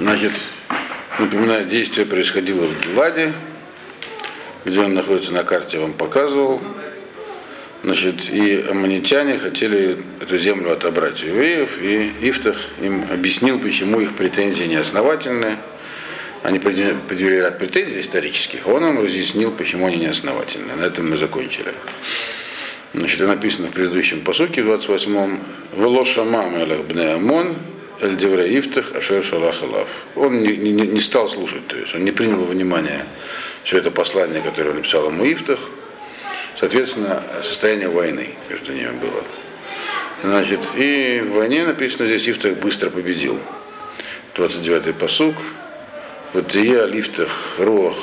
Значит, напоминаю, действие происходило в Гиладе, где он находится на карте, я вам показывал. Значит, и аммонитяне хотели эту землю отобрать у евреев, и Ифтах им объяснил, почему их претензии неосновательны. Они предъявили ряд претензий исторических, он им разъяснил, почему они неосновательны. На этом мы закончили. Значит, написано в предыдущем пасуке, в 28-м, «Вело шамам элах бне амон, эль девре ифтах ашер шалах элав». Он не стал слушать, то есть он не принял во внимание все это послание, которое написал ему Ифтах. Соответственно, состояние войны между ними было. Значит, и в войне написано здесь, Ифтах быстро победил. 29-й пасук. Вот и я, Ифтах, Руах,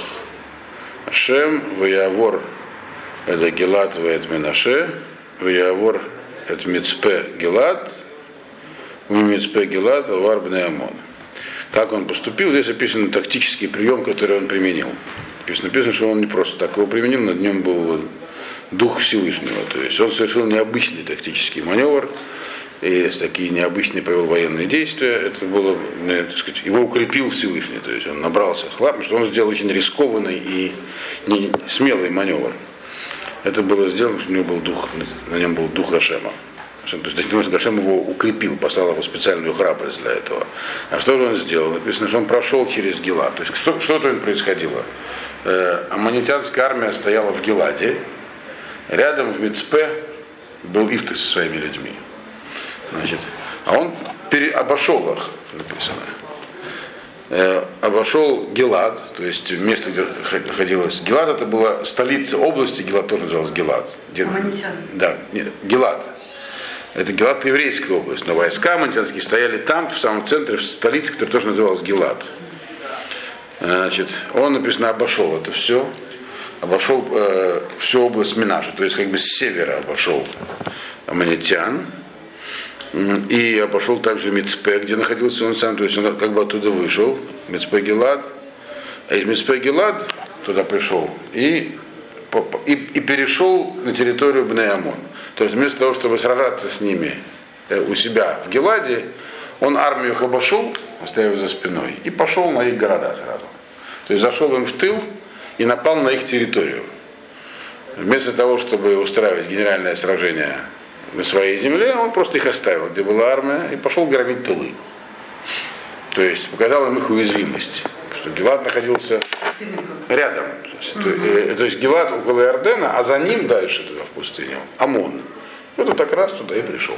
Ашем, Ваявор, это Гелат, Ваэт Менаше, Ваявор, это Мицпе Гелат, Мицпе Гелат, Авар бне Амон. Как он поступил, здесь описан тактический прием, который он применил. Написано, что он не просто так его применил, над ним был дух Всевышнего. То есть он совершил необычный тактический маневр, и такие необычные провел военные действия, это было, так сказать, его укрепил Всевышний, то есть он набрался хлам, что он сделал очень рискованный и не смелый маневр. Это было сделано, что у него был дух, на нем был дух Ашема. То есть Ашем его укрепил, послал его специальную храбрость для этого. А что же он сделал? Написано, что он прошел через Гилад. То есть что-то происходило. Аммонитянская армия стояла в Гиладе, рядом в Мицпе был Ифтах со своими людьми. Значит, а он обошел их, написано. Обошел Гилад, то есть место, где находилось Гилад, это была столица области, Гилад тоже называлась Гилад. Аммонитян. Да, нет, Гилад. Это Гилад еврейская область, но войска аммонитянские стояли там, в самом центре, в столице, которая тоже называлась Гилад. Значит, он, написано, обошел это все, обошел всю область Менаше, то есть как бы с севера обошел аммонитян. И обошел также Мицпе, где находился он сам, то есть он как бы оттуда вышел, Мицпе Гилад, а из Мицпе Гилад туда пришел и перешел на территорию бне Амон. То есть вместо того, чтобы сражаться с ними у себя в Гиладе, он армию их обошел, оставив за спиной, и пошел на их города сразу. То есть зашел им в тыл и напал на их территорию. Вместо того, чтобы устраивать генеральное сражение на своей земле, он просто их оставил, где была армия, и пошел громить тылы. То есть показал им их уязвимость, что Гилад находился рядом. То есть Гилад около Иордена, а за ним дальше туда в пустыню Амон. Вот он так раз туда и пришел,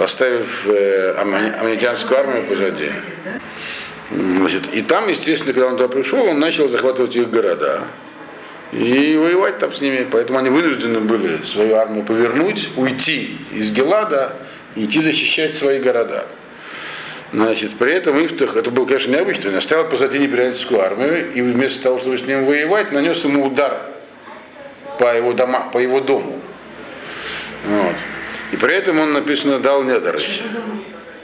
оставив аммонитянскую армию позади. Значит, и там, естественно, когда он туда пришел, он начал захватывать их города. И воевать там с ними, поэтому они вынуждены были свою армию повернуть, уйти из Гилада и идти защищать свои города. Значит, при этом Ифтах, это было, конечно, необычно, он оставил позади неприятельскую армию, и вместо того, чтобы с ним воевать, нанес ему удар по его дому. Вот. И при этом он, написано, дал недарыч.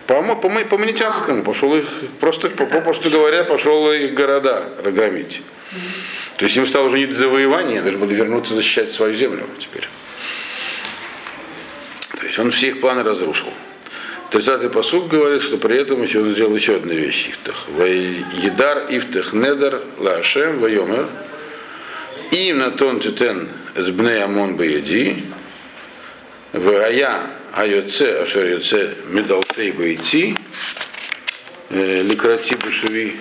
По аммонитянскому, пошел их, попросту говоря, пошел их города громить. То есть им стало уже не до завоевания, даже были вернуться защищать свою землю теперь. То есть он все их планы разрушил. 30-й пасук говорит, что при этом еще он сделал еще одну вещь. Ифтах. Ваидар, Ифтах, Недер, Лаашем, Вайомер, Им Натон Тютен, Сбне Амон Баеди, Вая, Айоце, Ашер Йоце, Медалтей Баити, Ликрати Бушеви.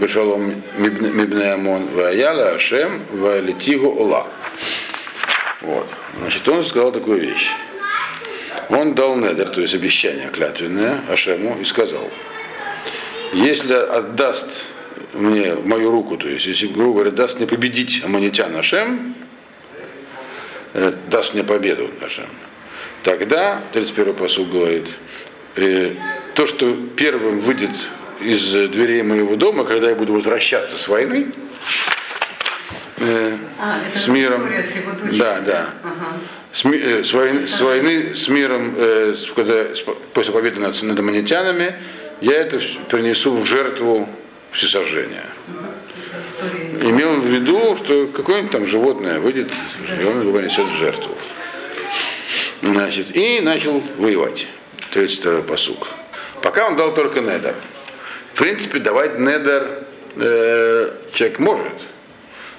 Бешалом Мибне Амон Ваяла Ашем Ваялитигу Ола. Вот. Значит, он сказал такую вещь. Он дал недер, то есть обещание клятвенное Ашему, и сказал: если отдаст мне мою руку, то есть, если, грубо говоря, даст мне победить аммонитян Ашем, даст мне победу Ашем, тогда, 31-й пасук говорит, то, что первым выйдет из дверей моего дома, когда я буду возвращаться с войны, с миром, с войны, с миром, после победы над аммонитянами, я это принесу в жертву всесожжения. Имел в виду, что какое-нибудь там животное выйдет, и он его несет в жертву. Значит, и начал воевать. 32-й пасук. Пока он дал только недер. принципе, давать недер человек может,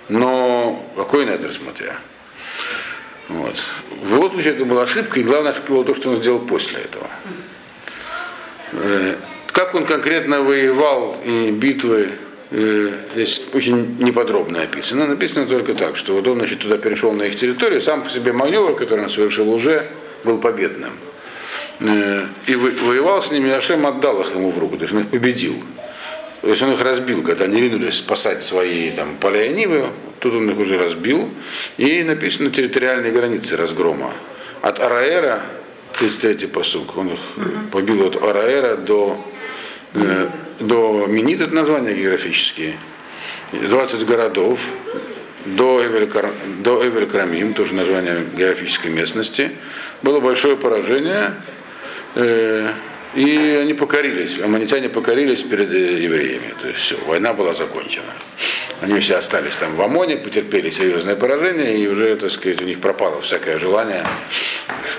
но какой недер, смотря. Вот. В любом случае, это была ошибка, и главное ошибка была то, что он сделал после этого. Как он конкретно воевал и битвы, здесь очень неподробно описано. Написано только так, что вот он, значит, туда перешел на их территорию, сам по себе маневр, который он совершил, уже был победным. И воевал с ними, и Ашем отдал их ему в руку, то есть он их победил. То есть он их разбил, когда они ринулись спасать свои там, поля и нивы, тут он их уже разбил. И написано территориальные границы разгрома. От Араэра, 33-й посуг, он их побил от Араэра до Минит, это названия географические, 20 городов, до Эвель-Крамим, тоже название географической местности. Было большое поражение. И они покорились, аммонитяне покорились перед евреями. То есть все, война была закончена. Они все остались там в Аммоне, потерпели серьезное поражение, и уже, так сказать, у них пропало всякое желание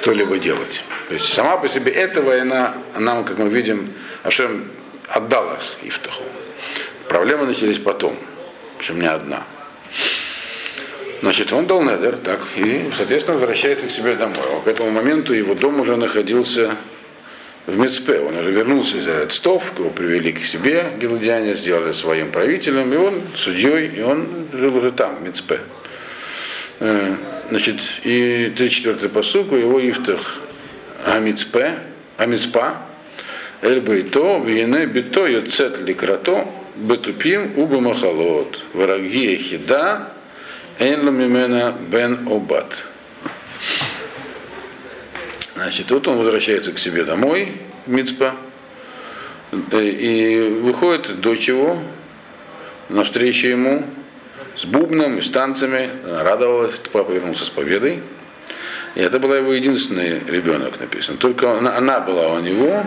что-либо делать. То есть сама по себе эта война, нам, как мы видим, Ашем отдал их Ифтаху. Проблемы начались потом, причем не одна. Значит, он дал недер, так, и, соответственно, возвращается к себе домой. А к этому моменту его дом уже находился в Мицпе, он уже вернулся из Эрец-Тов, его привели к себе, галудяне, сделали своим правителем, и он судьей, и он жил уже там, в Мицпе. Значит, и 34-й посуг, его Ифтах Амицпе, Амицпа, Эль-Бейто, Виене, Бито, Йоцет, Ликрато, Бетупим, Уба Махалот, Вараги, Хида, Энла Мимена, Бен Обат. Значит, вот он возвращается к себе домой, в Мицпа, и выходит дочь его навстречу ему с бубном и с танцами. Она радовалась, папа вернулся с победой. И это была его единственный ребенок, написано. Только она была у него,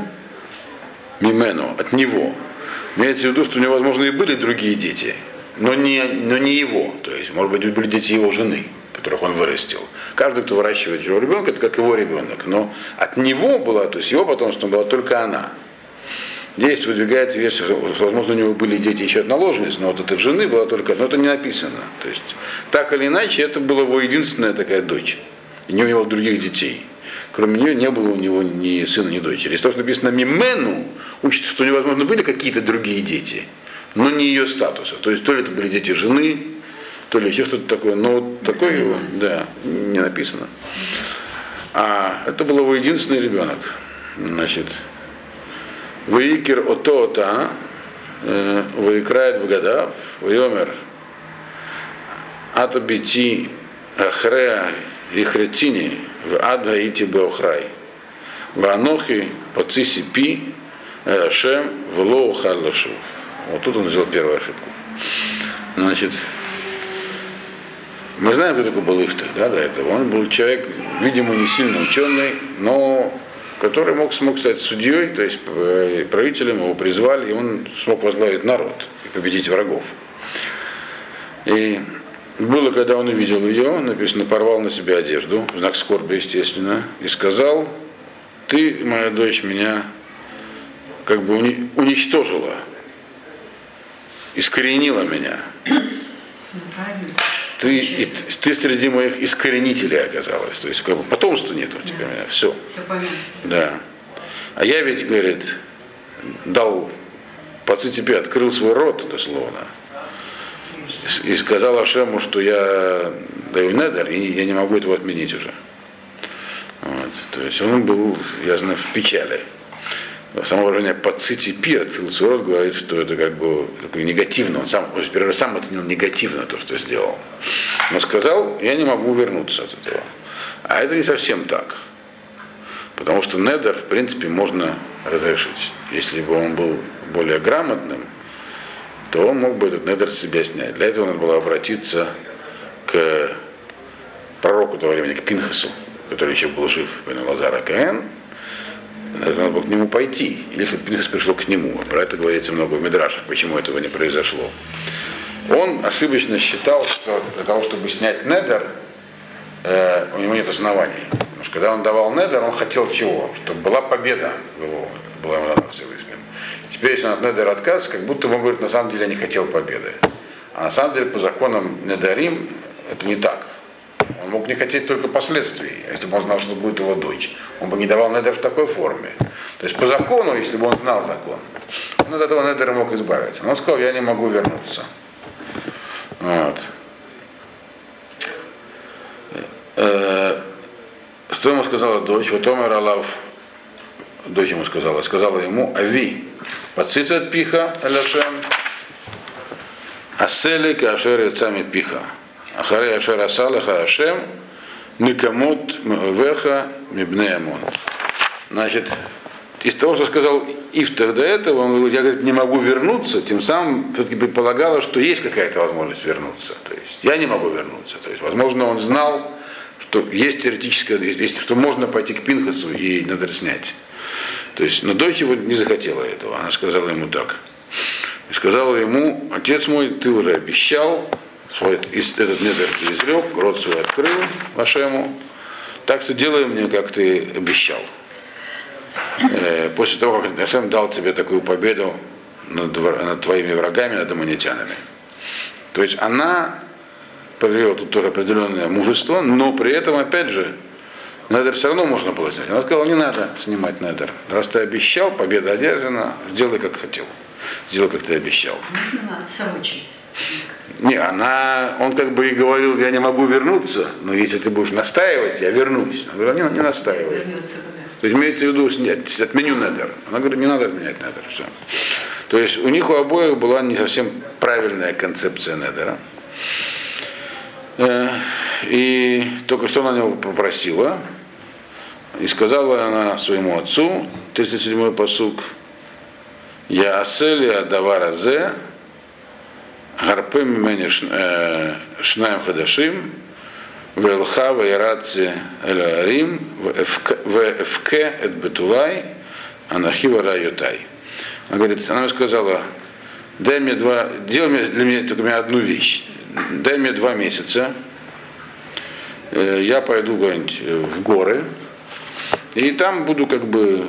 Мимену, от него. Имеется в виду, что у него, возможно, и были другие дети, но не его. То есть, может быть, были дети его жены, которых он вырастил. Каждый, кто выращивает его ребенка, это как его ребенок. Но от него была, то есть его потомством была только она. Здесь выдвигается версия, возможно, у него были дети еще от наложниц, но вот от жены была только одна, но это не написано. То есть, так или иначе, это была его единственная такая дочь. И не у него других детей. Кроме нее не было у него ни сына, ни дочери. Из того, что написано Мимену, учится, что у него, возможно, были какие-то другие дети, но не ее статуса. То есть, то ли это были дети жены, то ли еще что-то такое, но вот такое его, да, не написано. А это был его единственный ребенок. Значит, Ваикер Отота, Ваикрает Багадав, Вайомер, Атабити Ахреа Ихретини, Вада Ити Беохрай, Ванохи Пацисипи Шем Влоу Халлашу. Вот тут он взял первую ошибку. Значит, мы знаем, кто такой был Ифтах, да, до этого. Он был человек, видимо, не сильно ученый, но который смог стать судьей, то есть правителем, его призвали, и он смог возглавить народ и победить врагов. И было, когда он увидел ее, написано, порвал на себе одежду, в знак скорби, естественно, и сказал: ты, моя дочь, меня как бы уничтожила, искоренила меня. Ты среди моих искоренителей оказалась. То есть как бы потомства нет у тебя. Да. Все понятно. Да. А я ведь, говорит, дал пацы тебе, открыл свой рот, дословно. И сказал Ашему, что я даю недер, и я не могу этого отменить уже. Вот. То есть он был, я знаю, в печали. Само выражение «пацитипи» открыл свой рот, говорит, что это как бы негативно. Он сам оценил негативно то, что сделал. Но сказал, я не могу вернуться от этого. А это не совсем так. Потому что недер, в принципе, можно разрешить. Если бы он был более грамотным, то он мог бы этот недер с себя снять. Для этого надо было обратиться к пророку того времени, к Пинхасу, который еще был жив, Бен-Элазар а-Коэн. Надо было к нему пойти, или чтобы Пинхас пришел к нему. Про это говорится много в мидрашах, почему этого не произошло. Он ошибочно считал, что для того, чтобы снять недер, у него нет оснований. Потому что когда он давал недер, он хотел чего? Чтобы была победа, была ему дана Всевышним. Теперь, если он от Недера отказ, как будто бы он говорит, на самом деле я не хотел победы. А на самом деле по законам Недарим это не так. Он мог не хотеть только последствий. Это бы он знал, что будет его дочь. Он бы не давал Недер в такой форме. То есть по закону, если бы он знал закон, он от этого Недера мог избавиться. Но он сказал, я не могу вернуться. Вот. Что ему сказала дочь? Вот Омер Алав, дочь ему сказала. Сказала ему, Ави, пацицат пиха, Аляшем, аселик, ашер яцами пиха. Ахарей ашер асалаха, ашем, микамут, веха, мибнеямон. Значит, из того, что сказал Ифтах до этого, он говорит, я говорит, не могу вернуться, тем самым все-таки предполагала, что есть какая-то возможность вернуться. То есть я не могу вернуться. То есть, возможно, он знал, что есть теоретическое, что можно пойти к Пинхасу и надо снять. То есть, но дочь его не захотела этого, она сказала ему так. И сказала ему, отец мой, ты уже обещал, свой, этот недр ты изрек, рот свой открыл Ашему, так что делай мне, как ты обещал. После того, как Ашем дал тебе такую победу над твоими врагами, над аммонитянами. То есть она проявила тут тоже определенное мужество, но при этом, опять же, Недер все равно можно было снять. Она сказала, не надо снимать Недер. Раз ты обещал, победа одержана, сделай, как хотел. Сделай, как ты обещал. Можно отца учить? Не, он как бы и говорил, я не могу вернуться, но если ты будешь настаивать, я вернусь. Она говорила, не настаивай. То есть имеется в виду, отменю Недер. Она говорит, не надо отменять Недер. Все. То есть у них у обоих была не совсем правильная концепция Недера. И только что она его попросила, и сказала она своему отцу, 37-й пасук, «Я аселия давара зе, гарпэм мэнэ шнаем хадашим, вэлха вэйратси элярим, вэфке эдбетулай, анархива райотай». Она говорит, она мне сказала, «Дай мне для меня одну вещь». Дай мне 2 месяца, я пойду куда-нибудь в горы, и там буду как бы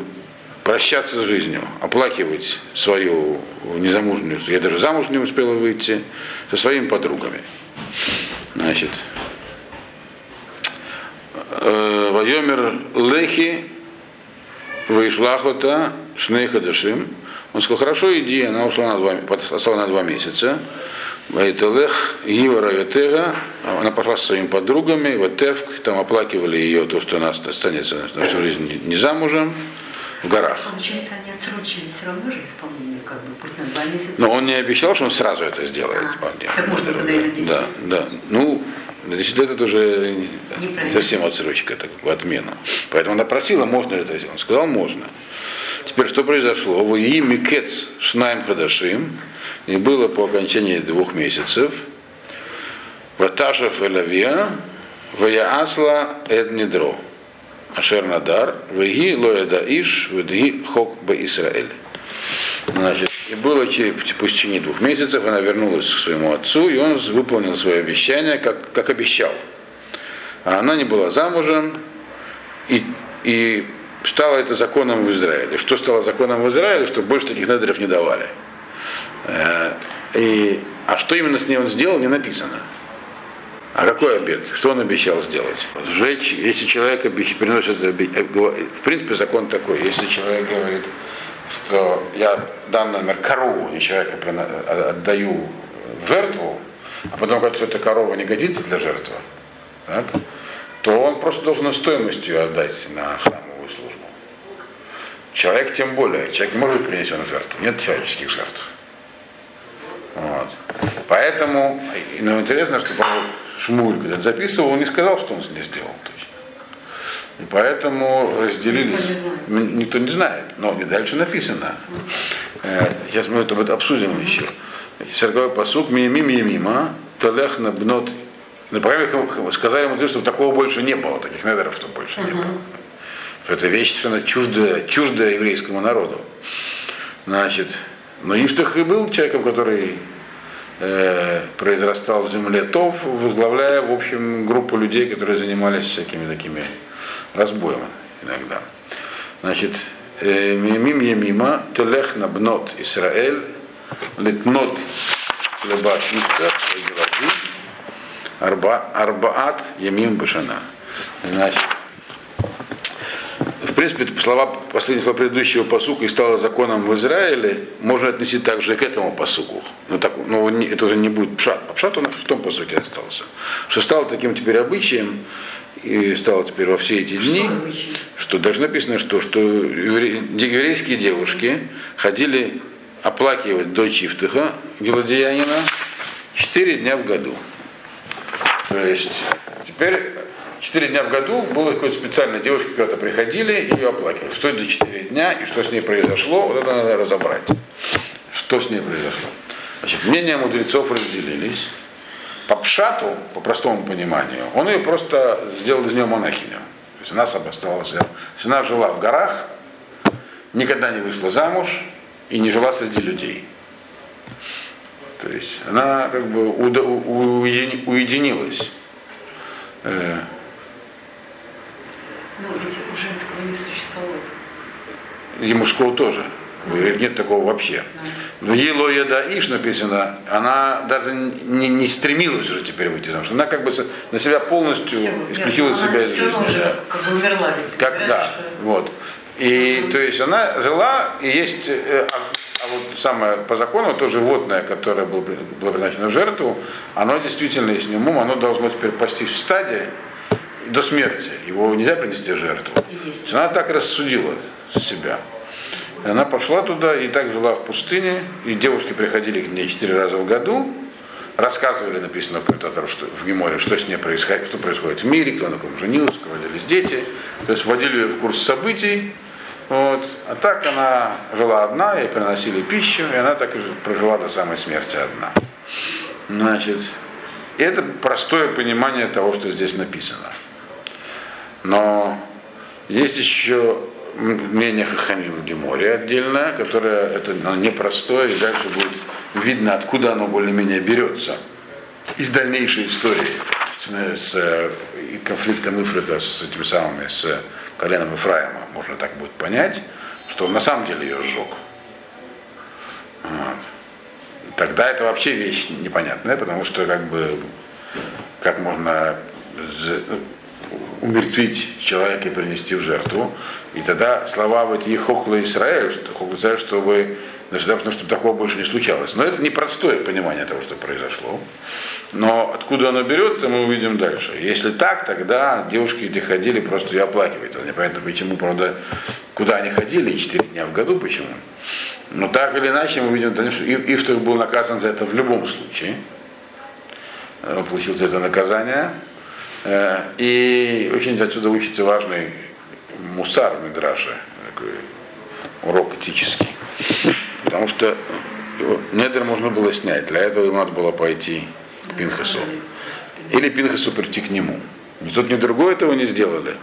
прощаться с жизнью, оплакивать свою незамужнюю, я даже замуж не успела выйти, со своими подругами. Значит, Вайомер Лехи Вайшлахота Шнейхадашим. Он сказал, хорошо, иди, она ушла на 2 месяца. Она пошла со своими подругами, Ватевк, там оплакивали ее, то, что она останется на всю жизнь не замужем, в горах. Получается, они отсрочили все равно же исполнение, как бы, пусть на 2 месяца. Но он не обещал, что он сразу это сделает. Так можно было и на 10 лет. Да. Ну, на 10 лет это уже совсем отсрочка, это как бы отмена. Поэтому она просила, можно ли это сделать. Он сказал, можно. Теперь, что произошло? Ваи микец шнаим хадашим. И было по окончании 2 месяцев. Ваташев элавия, вая асла эднидро, ашернадар, веги лоедаиш, веги хок бе Исраэль. Значит, и было по течение 2 месяцев, она вернулась к своему отцу, и он выполнил свое обещание, как обещал. А она не была замужем, и стало это законом в Израиле. Что стало законом в Израиле, что больше таких недеров не давали. А что именно с ней он сделал, не написано. А какой обет? Что он обещал сделать? Сжечь, если человек приносит... В принципе, закон такой. Если человек говорит, что я дам, например, корову, и человека отдаю в жертву, а потом говорит, что эта корова не годится для жертвы, так, то он просто должен стоимостью отдать на храмовую службу. Человек тем более. Человек не может быть принесен в жертву. Нет человеческих жертв. Вот. Поэтому, интересно, что Шмуль, когда записывал, он не сказал, что он с ней сделал. И поэтому разделились. Никто не знает. Но дальше написано. Сейчас мы это обсудим еще. 40-й пасук. Мимимимима, талех на бнот. Например, сказали ему, что такого больше не было, таких недеров что больше не было. Что это вещь совершенно чуждая еврейскому народу. Значит. Но Ифтах и был человеком, который произрастал в земле Тов, возглавляя, в общем, группу людей, которые занимались всякими такими разбоями иногда. Значит, Мимим Емима, Телехна Бнот Исраэль, Литнот Лебат Ифта, Арбаат Емим Башана. Значит, в принципе, слова последнего предыдущего пасука и стало законом в Израиле, можно отнести также и к этому пасуку. Но это уже не будет пшат. А пшат у нас в том пасуке остался. Что стало таким теперь обычаем, и стало теперь во все эти дни, что даже написано, что еврейские девушки ходили оплакивать дочь Ифтаха, гелодеянина, 4 дня в году. То есть теперь 4 дня в году было какое-то специальное, девушки куда-то приходили и ее оплакивали. Что это 4 дня и что с ней произошло, вот это надо разобрать. Что с ней произошло? Значит, мнения мудрецов разделились. По пшату, по простому пониманию, он ее просто сделал из нее монахиню. То есть она оставалась. Она жила в горах, никогда не вышла замуж и не жила среди людей. То есть она как бы уединилась. Но ведь у женского не существовало. И мужского тоже. Нет такого вообще. В Елое Даиш написано, она даже не стремилась уже теперь выйти замуж. Она как бы на себя полностью исключила себя из жизни. Она все равно уже как бы умерла. Да, вот. И то есть она жила, и есть... А вот самое по закону, то животное, которое было предназначено в жертву, оно действительно, если не умом, оно должно теперь пастись в стаде до смерти. Его нельзя принести в жертву. Она так рассудила себя. Она пошла туда и так жила в пустыне, и девушки приходили к ней 4 раза в году, рассказывали, написано комментатору, что в Геморе, что с ней происходит, что происходит в мире, кто на ком женился, у кого родились дети, то есть вводили ее в курс событий. Вот. А так она жила одна, ей приносили пищу, и она так и прожила до самой смерти одна. Значит, это простое понимание того, что здесь написано. Но есть еще мнение Хахамим в Геморе отдельное, которое это, оно непростое, и дальше будет видно, откуда оно более-менее берется. Из дальнейшей истории с конфликтом Ифрата с этими самыми, с коленом Ифраима, можно так будет понять, что он на самом деле ее сжег. Вот. Тогда это вообще вещь непонятная, потому что как бы как можно умертвить человека и принести в жертву. И тогда слова вот Хохла Исраэль, чтобы потому что такого больше не случалось. Но это непростое понимание того, что произошло. Но откуда оно берется, мы увидим дальше. Если так, тогда девушки эти ходили просто ее оплакивать. Непонятно почему, правда, куда они ходили, и 4 дня в году почему. Но так или иначе мы увидим, что Ифтах был наказан за это в любом случае. Он получил за это наказание. И очень отсюда учится важный мусар в Мидраше, такой урок этический. Потому что недер можно было снять, для этого ему надо было пойти к Пинхасу. Или Пинхасу прийти к нему. Ни тот, ни другой этого не сделали.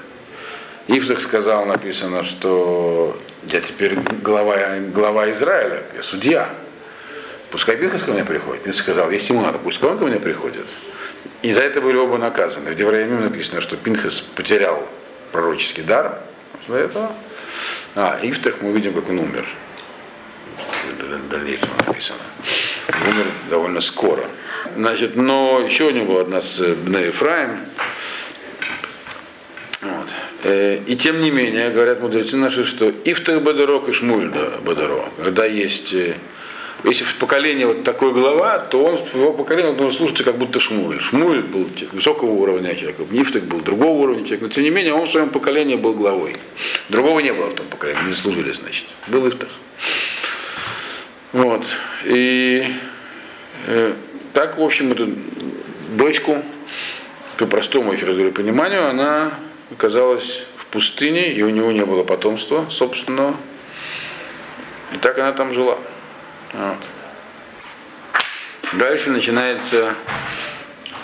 Ифтах сказал, написано, что я теперь глава Израиля, я судья. Пускай Пинхас ко мне приходит. Пинхас сказал, если ему надо, пускай он ко мне приходит. И за это были оба наказаны. В Девраимим написано, что Пинхас потерял пророческий дар за этого. А Ифтах мы видим, как он умер. В дальнейшем написано. Умер довольно скоро. Значит, но еще у него одна с Бней Ефраим. Вот. И тем не менее, говорят мудрецы наши, что Ифтах Бадаро и Шмуль Бадаро. Когда есть... Если в поколении вот такой глава, то он в его поколении должен слушаться как будто Шмуэль. Шмуэль был высокого уровня человека, Ифтах был другого уровня человека, но тем не менее он в своем поколении был главой. Другого не было в том поколении, не служили, значит. Был Ифтах. Вот. И так, в общем, эту дочку, по простому, еще раз говорю, пониманию, она оказалась в пустыне, и у него не было потомства, собственно. И так она там жила. Вот. Дальше начинается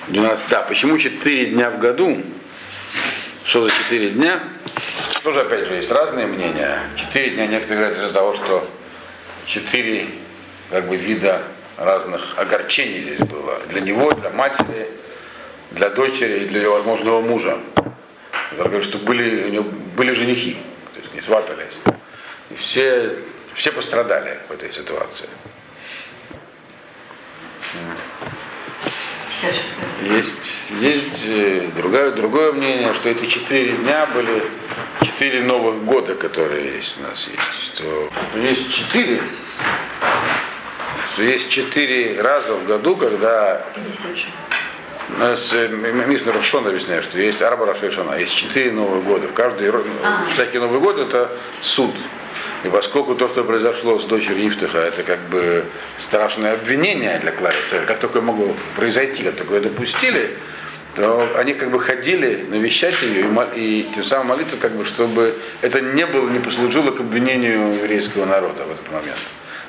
12. Да, почему 4 дня в году? Что за 4 дня? Тоже, опять же, есть разные мнения. 4 дня некоторые говорят из-за того, что 4 как бы вида разных огорчений здесь было. Для него, для матери, для дочери и для ее возможного мужа. Говорят, что были, у него были женихи, то есть не сватались. все пострадали в этой ситуации. Есть другое мнение, что эти 4 дня были 4 новых года, которые есть у нас есть. Есть четыре раза в году, когда у нас Мишна Рош Хашана объясняет, что есть Арба Рош Хашана, есть 4 Новых года. В каждый всякий Новый год это суд. И поскольку то, что произошло с дочерью Ифтаха, это как бы страшное обвинение для Клары Исраэль, как только могло произойти, как только ее допустили, то они как бы ходили навещать ее и тем самым молиться, как бы, чтобы это не послужило к обвинению еврейского народа в этот момент.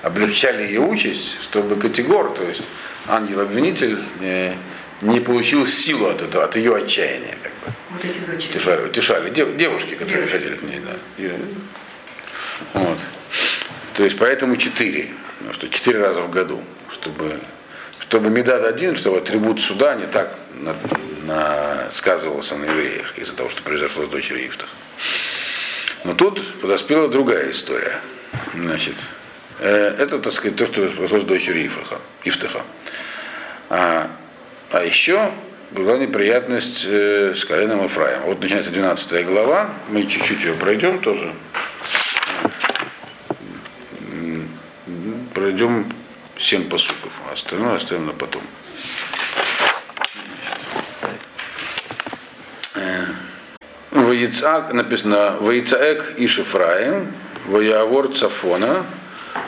Облегчали ее участь, чтобы Категор, то есть ангел-обвинитель, не получил силу от этого, от ее отчаяния. Как бы. Вот эти дочери. Утешали. Девушки, которые ходили к ней. Да. Вот. То есть поэтому 4. Ну, что 4 раза в году, чтобы Медад один, чтобы атрибут суда не так сказывался на евреях из-за того, что произошло с дочерью Ифтах. Но тут подоспела другая история. Значит, это, так сказать, то, что произошло с дочерью Ифтаха. А еще была неприятность с коленом Ифраима. Вот начинается 12 глава, мы чуть-чуть ее пройдем тоже. Пройдем 7 пасуков, а остальное оставим на потом. Ваицаак написано: Ваицаэк иш Эфраим, Ваявор Цафона,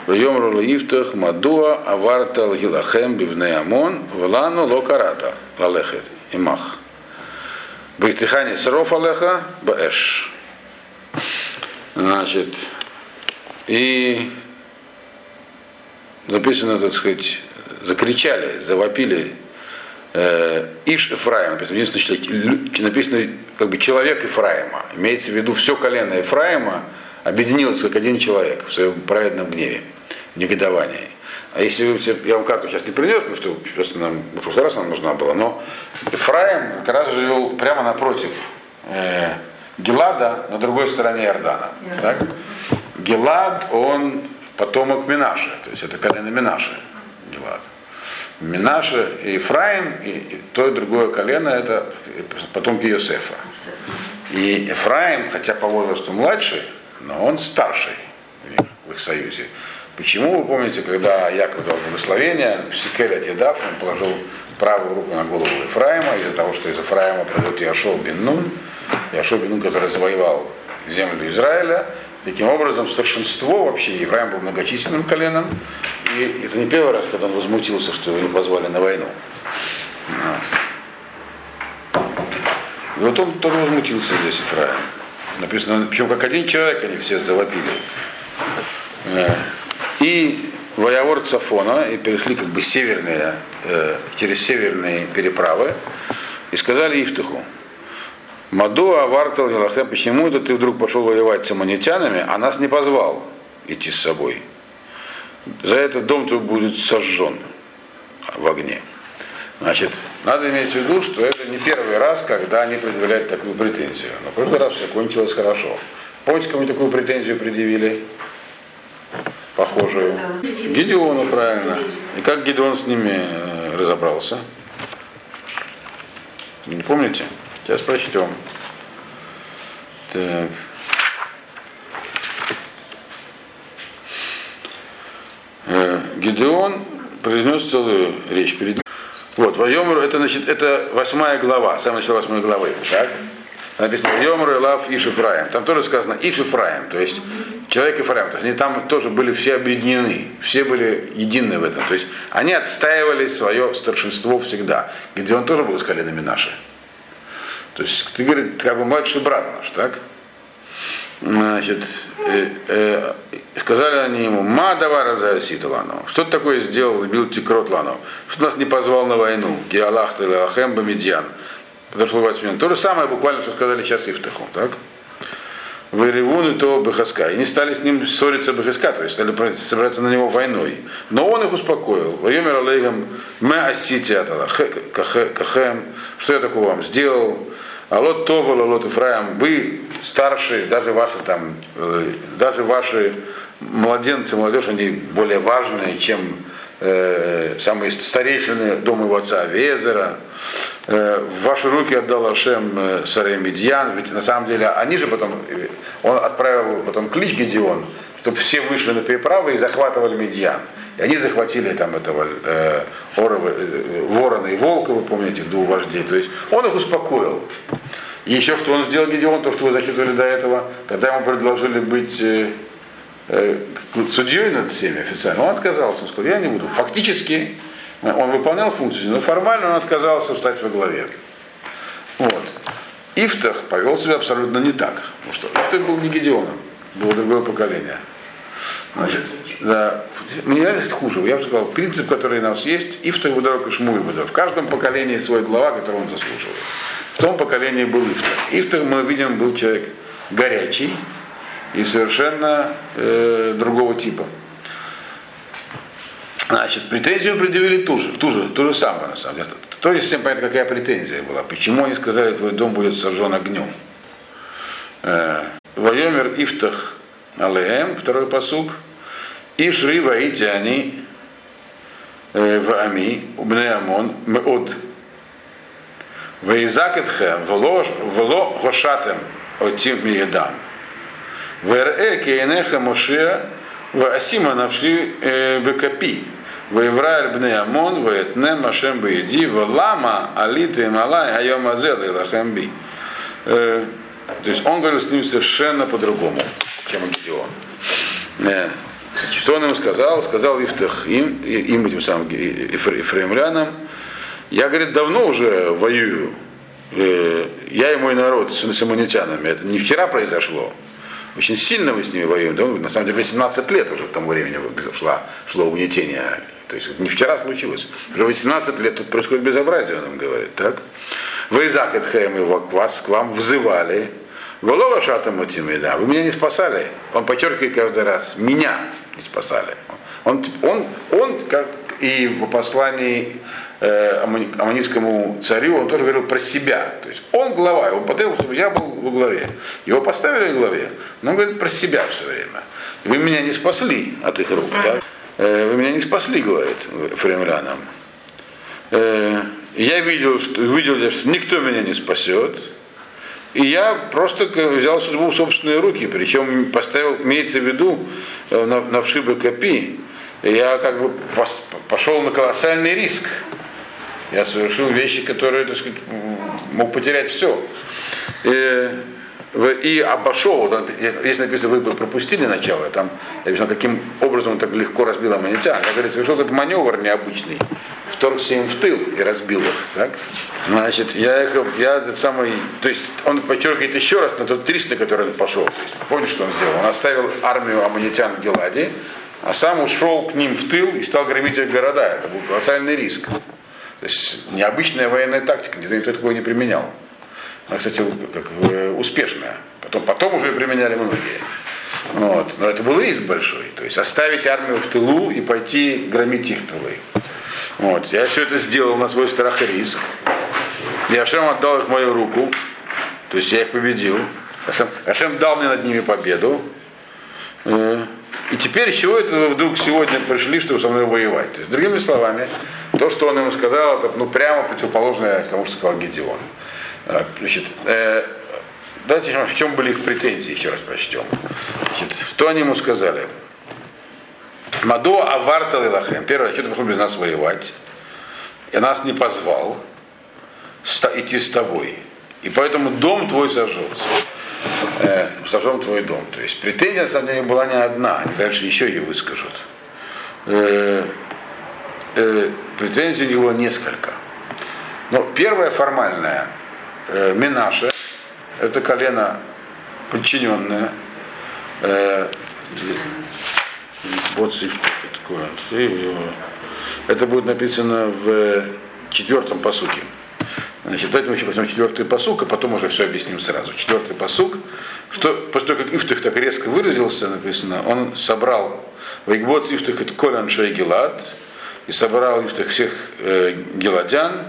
Ваемру Лаифтах, Мадуа, Аварта Алгилахем, Бивней Амон, Валану Локарата, Алехет, Имах. Байтихани Саров Алеха, Баэш. Значит, и написано, так сказать, закричали, завопили Иш Эфраим, написано как бы человек Эфраима, имеется в виду все колено Эфраима объединилось как один человек в своем праведном гневе, негодовании. А если я вам карту сейчас не принес, потому что в прошлый раз нам нужна была, но Эфраим как раз жил прямо напротив Гелада, на другой стороне Иордана. Так? Гелад, он потомок Менаше, то есть это колено Менаше. Гелад. Менаше и Эфраим, и то и другое колено, это потомки Йосефа. И Эфраим, хотя по возрасту младший, но он старший в их союзе. Почему, вы помните, когда Яков дал благословение, Псикель от Едав, он положил правую руку на голову Эфраима, из-за того, что из Эфраима придет Яшо бен Нун, который завоевал землю Израиля. Таким образом, старшинство вообще, Ефраим был многочисленным коленом, и это не первый раз, когда он возмутился, что его не позвали на войну. И вот он тоже возмутился здесь, Ефраим. Написано, причем как один человек они все завопили. И Ваявор Цафона, и перешли как бы через северные переправы, и сказали Ифтаху: Маду Авартал Елахем, почему это ты вдруг пошел воевать с аммонитянами, а нас не позвал идти с собой? За это дом твой будет сожжен в огне. Значит, надо иметь в виду, что это не первый раз, когда они предъявляют такую претензию. Но в прошлый раз все кончилось хорошо. Помните, кому такую претензию предъявили? Похожую. Гидеону, правильно. И как Гидеон с ними разобрался? Не помните? Сейчас прочтем. Так. Гидеон произнес целую речь перед ним. Вот, Вайомру, это 8 глава, самое начало 8 главы. Так? Написано Вайомру Элав иш Эфраим. Там тоже сказано иш Эфраим, то есть человек Эфраим. То есть они там тоже были все объединены, все были едины в этом. То есть они отстаивали свое старшинство всегда. Гидеон тоже был с коленами наши. То есть, ты говоришь, как бы младший брат наш, так? Значит, сказали они ему: Ма давара заосита лану. Что ты такое сделал, бил тикрот лану? Что ты нас не позвал на войну? Геалах ты лахем бамидьян. Подошло 20 минут. То же самое буквально, что сказали сейчас Ифтаху, так? Выревун и то Бехаска. И не стали с ним ссориться Бехаска, то есть стали собираться на него войной. Но он их успокоил. Вайомер алейхем мэ ассити аталахэ кахэм. Что я такого вам сделал? Алот Товол, Алот Ифраим, вы старшие, даже ваши младенцы, молодежь, они более важные, чем самые старейшины дома его отца Авиезера. В ваши руки отдал Ашем Сарай Мидьян, ведь на самом деле они же потом, он отправил потом клич Гедеон, чтобы все вышли на переправы и захватывали Мидьян. И они захватили там этого Ворона и Волка, вы помните, двух вождей. То есть он их успокоил. И еще что он сделал, Гедеон, то, что вы зачитывали до этого, когда ему предложили быть судьей над всеми официально, он отказался, он сказал, я не буду. Фактически он выполнял функцию, но формально он отказался встать во главе. Вот. Ифтах повел себя абсолютно не так. Ну что, Ифтах был не Гедеоном, было другое поколение. Значит, да, мне кажется, хуже. Я бы сказал, принцип, который у нас есть, Ифтах Бедарок и Шмуэль Бедарок. В каждом поколении свой глава, которого он заслуживает. В том поколении был Ифтах. Ифтах, мы видим, был человек горячий и совершенно другого типа. Значит, претензию предъявили ту же самую, на самом деле. То есть всем понятно, какая претензия была. Почему они сказали, твой дом будет сожжен огнем? Вайомер Ифтах Алеем, второй пасук. Ишри Ваитяни Ваами Убнеамон Меуд Ваизакетхем Вело Хошатем Отим Миедам Вере Кейнеха Мошеа Ваасима Навши Бекапи Ваевраэль Бне Амон Ваэтнем Машем Бееди Валама Алиты Малай Айом Азел Илахамби. То есть он говорил с ним совершенно по-другому, чем Гедеон. Что он им сказал? Сказал Ифтах им, этим самым ефремлянам, я, говорит, давно уже воюю, я и мой народ с аммонитянами, это не вчера произошло, очень сильно мы с ними воюем, да, на самом деле 18 лет уже к тому времени шло угнетение, то есть не вчера случилось, уже 18 лет тут происходит безобразие, он им говорит, так? Вейзак Эдхэм его к вас, к вам взывали. Волова шатам этими, да, вы меня не спасали. Он подчеркивает каждый раз, меня не спасали. Он как и в послании аммонитскому царю, он тоже говорил про себя. То есть он глава, его потребовал, чтобы я был во главе. Его поставили во главе, но он говорит про себя все время. Вы меня не спасли от их рук, да? Вы меня не спасли, говорит фремлянам. Я видел, что никто меня не спасет, и я просто взял судьбу в собственные руки, причем поставил, имеется в виду, на вшибы копи, я как бы пошел на колоссальный риск, я совершил вещи, которые, так сказать, мог потерять все. И обошел, там, здесь написано, вы пропустили начало, там написано, каким образом он так легко разбил аммонитян. Я говорю, совершил этот маневр необычный, вторгся им в тыл и разбил их. Так? Значит, я этот самый, то есть он подчеркивает еще раз на тот риск, на который он пошел. Помните, что он сделал? Он оставил армию аммонитян в Гиладе, а сам ушел к ним в тыл и стал громить их города. Это был колоссальный риск. То есть необычная военная тактика, никто такое не применял. Она, кстати, успешная. Потом уже применяли многие. Вот. Но это был риск большой. То есть оставить армию в тылу и пойти громить их тылы. Вот. Я все это сделал на свой страх и риск. Я Ашем отдал их в мою руку. То есть я их победил. Ашем дал мне над ними победу. И теперь с чего это вы вдруг сегодня пришли, чтобы со мной воевать? То есть, другими словами, то, что он ему сказал, это прямо противоположное тому, что сказал Гедеон. Значит, давайте в чем были их претензии, еще раз прочтем. Значит, что они ему сказали? Мадо авартал илахем. Первое, что ты пошел без нас воевать? И нас не позвал идти с тобой. И поэтому дом твой сожжется. Сожжем твой дом. То есть претензия, на самом деле, была не одна. Они дальше еще ее выскажут. Претензий у него несколько. Но первое формальное. Менаше, это колено подчиненное. Вот такое. Это будет написано в 4 пасуке. Значит, давайте мы еще возьмем 4 пасук, а потом уже все объясним сразу. 4 пасук. Что, после того, как Ифтах так резко выразился, написано, он собрал Вайгбот Ифтах и Коль Аншей Гилад, и собрал Ифтах всех гиладян.